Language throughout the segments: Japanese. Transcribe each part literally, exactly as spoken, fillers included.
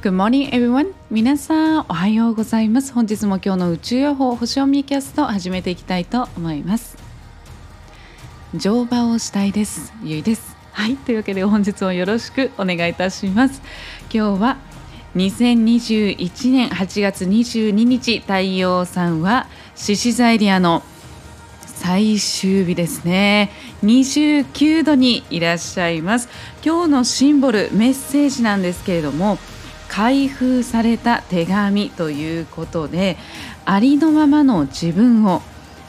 Good morning, everyone. 皆さん、おはようございます。本日も今日の宇宙予報星読みキャストを始めていきたいと思います。乗馬をしたいです。ゆいです。はい、というわけで本日もよろしくお願いいたします。今日はにせんにじゅういちねんはちがつにじゅうににち、太陽さんは獅子座エリアの最終日ですね。にじゅうきゅうどにいらっしゃいます。今日のシンボル、メッセージなんですけれども、開封された手紙ということで、ありのままの自分を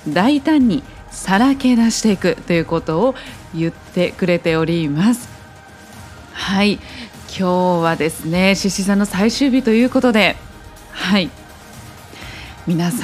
大胆にさらけ出していくということを言ってくれております。はい、今日はですね、獅子座の最終日ということで、はい、皆さん、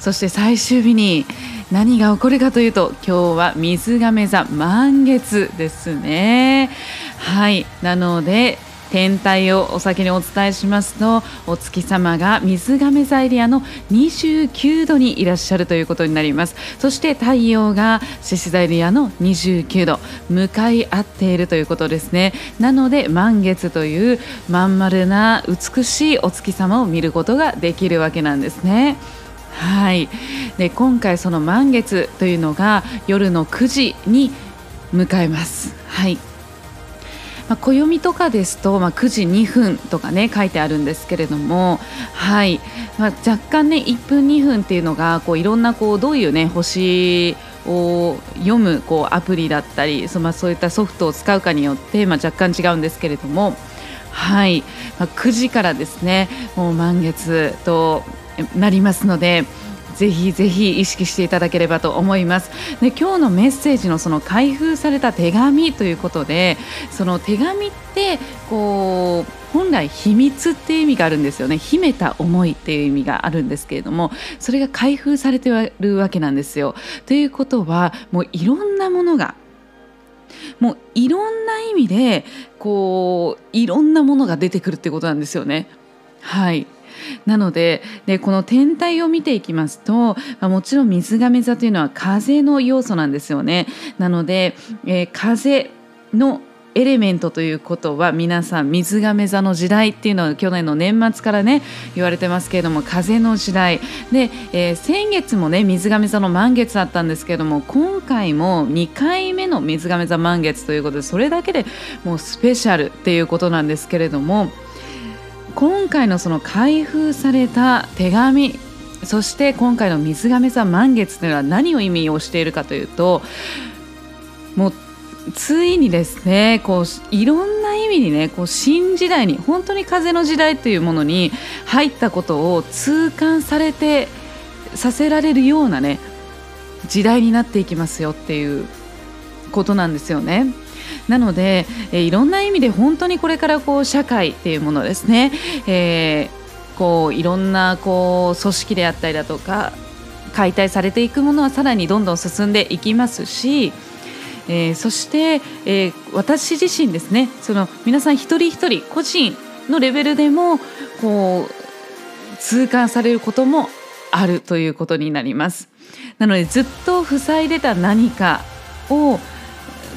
そして最終日に何が起こるかというと、今日は水亀座、満月ですね。はい、なので天体をお先にお伝えしますと、お月様が水亀座エリアのにじゅうきゅうどにいらっしゃるということになります。そして太陽が獅子座エリアのにじゅうきゅうど、向かい合っているということですね。なので満月というまん丸な美しいお月様を見ることができるわけなんですね。はい、で今回その満月というのが夜のくじに迎えます。はい、まあ、暦とかですと、まあ、くじにふんとかね書いてあるんですけれども、はい、まあ、若干ねいっぷんにふんっていうのがこういろんなこうどういうね星を読むこうアプリだったり そ,、まあ、そういったソフトを使うかによって、まあ、若干違うんですけれども、はい、まあ、くじからですねもう満月となりますので、ぜひぜひ意識していただければと思います。で今日のメッセージのその開封された手紙ということで、その手紙ってこう本来秘密っていう意味があるんですよね。秘めた思いっていう意味があるんですけれども、それが開封されているわけなんですよ。ということはもういろんなものが、もういろんな意味でこういろんなものが出てくるってことなんですよね。はい、なの で, でこの天体を見ていきますと、もちろん水亀座というのは風の要素なんですよね。なので、えー、風のエレメントということは、皆さん水亀座の時代っていうのは去年の年末からね言われてますけれども、風の時代で、えー、先月もね水亀座の満月だったんですけれども、今回もにかいめの水亀座満月ということで、それだけでもうスペシャルっていうことなんですけれども、今回のその開封された手紙、そして今回の水亀座満月というのは何を意味をしているかというと、もうついにですねこういろんな意味にねこう新時代に、本当に風の時代というものに入ったことを痛感されてさせられるようなね時代になっていきますよっていうことなんですよね。なので、えー、いろんな意味で本当にこれからこう社会っていうものですね、えー、こういろんなこう組織であったりだとか、解体されていくものはさらにどんどん進んでいきますし、えー、そして、えー、私自身ですね、その皆さん一人一人個人のレベルでもこう痛感されることもあるということになります。なのでずっと塞いでた何かを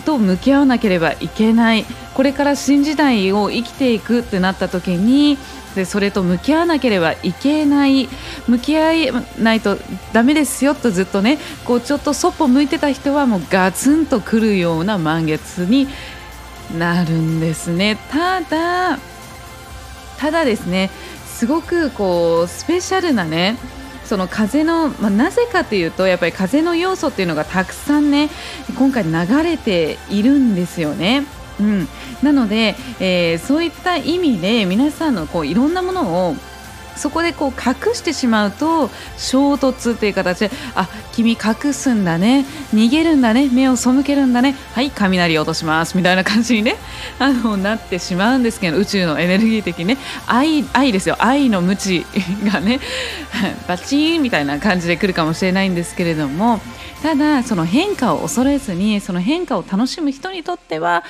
と向き合わなければいけない、これから新時代を生きていくってなった時に、でそれと向き合わなければいけない、向き合えないとダメですよとずっとねこうちょっとそっぽ向いてた人はもうガツンとくるような満月になるんですね。ただただですね、すごくこうスペシャルなねその風の、まあ、なぜかというとやっぱり風の要素っていうのがたくさんね今回流れているんですよね、うん、なので、えー、そういった意味で皆さんのこういろんなものをそこでこう隠してしまうと衝突という形で、あ、君隠すんだね、逃げるんだね、目を背けるんだね、はい雷を落としますみたいな感じに、ね、あのなってしまうんですけど、宇宙のエネルギー的にね 愛, 愛ですよ愛の無知がねバチーンみたいな感じで来るかもしれないんですけれども、ただその変化を恐れずにその変化を楽しむ人にとっては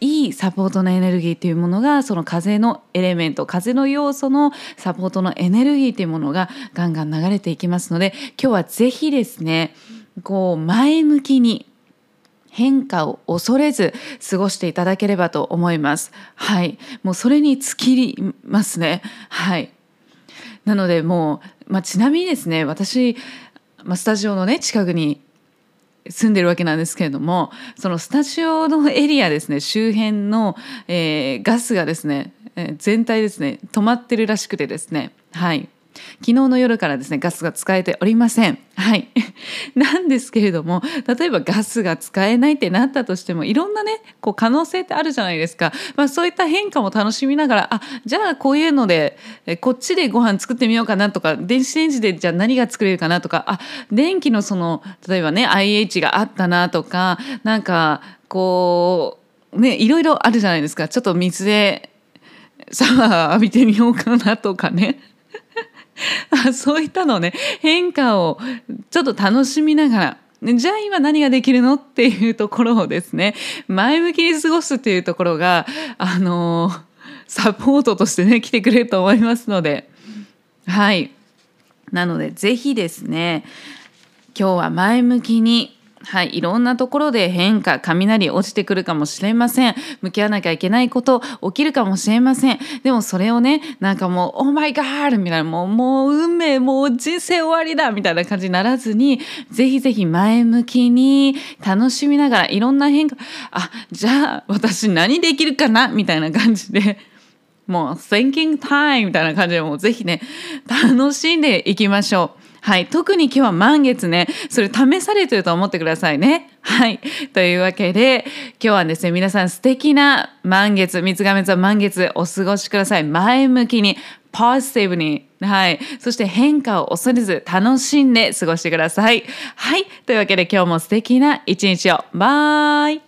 いいサポートのエネルギーというものが、その風のエレメント、風の要素のサポートのエネルギーというものがガンガン流れていきますので、今日はぜひですねこう前向きに変化を恐れず過ごしていただければと思います。はい、もうそれに尽きますね。はい。なのでもう、まあ、ちなみにですね、私、まあ、スタジオのね近くに住んでるわけなんですけれども、そのスタジオのエリアですね、周辺の、えー、ガスがですね、えー、全体ですね止まってるらしくてですね、はい。昨日の夜からですねガスが使えておりません。はい、なんですけれども、例えばガスが使えないってなったとしても、いろんなねこう可能性ってあるじゃないですか。まあ、そういった変化も楽しみながら、あ、じゃあこういうのでこっちでご飯作ってみようかなとか、電子レンジでじゃあ何が作れるかなとか、あ、電気のその例えばね アイエイチ があったなとか、なんかこうねいろいろあるじゃないですか。ちょっと水でシャワー浴びてみようかなとかね。そういったのね変化をちょっと楽しみながら、じゃあ今何ができるのっていうところをですね前向きに過ごすっていうところが、あのー、サポートとしてね来てくれると思いますので、はい、なのでぜひですね今日は前向きに、はい、いろんなところで変化、雷落ちてくるかもしれません。向き合わなきゃいけないこと起きるかもしれません。でもそれをね、なんかもうオーマイガールみたいな、もうもう運命、もう人生終わりだみたいな感じにならずに、ぜひぜひ前向きに楽しみながら、いろんな変化、あ、じゃあ私何できるかなみたいな感じで、もう thinking time みたいな感じで、もうぜひね楽しんでいきましょう。はい、特に今日は満月ね、それ試されてると思ってくださいね。はい、というわけで今日はですね皆さん素敵な満月、水瓶座満月お過ごしください。前向きにポジティブに、はい、そして変化を恐れず楽しんで過ごしてください。はい、というわけで今日も素敵な一日を。バイ。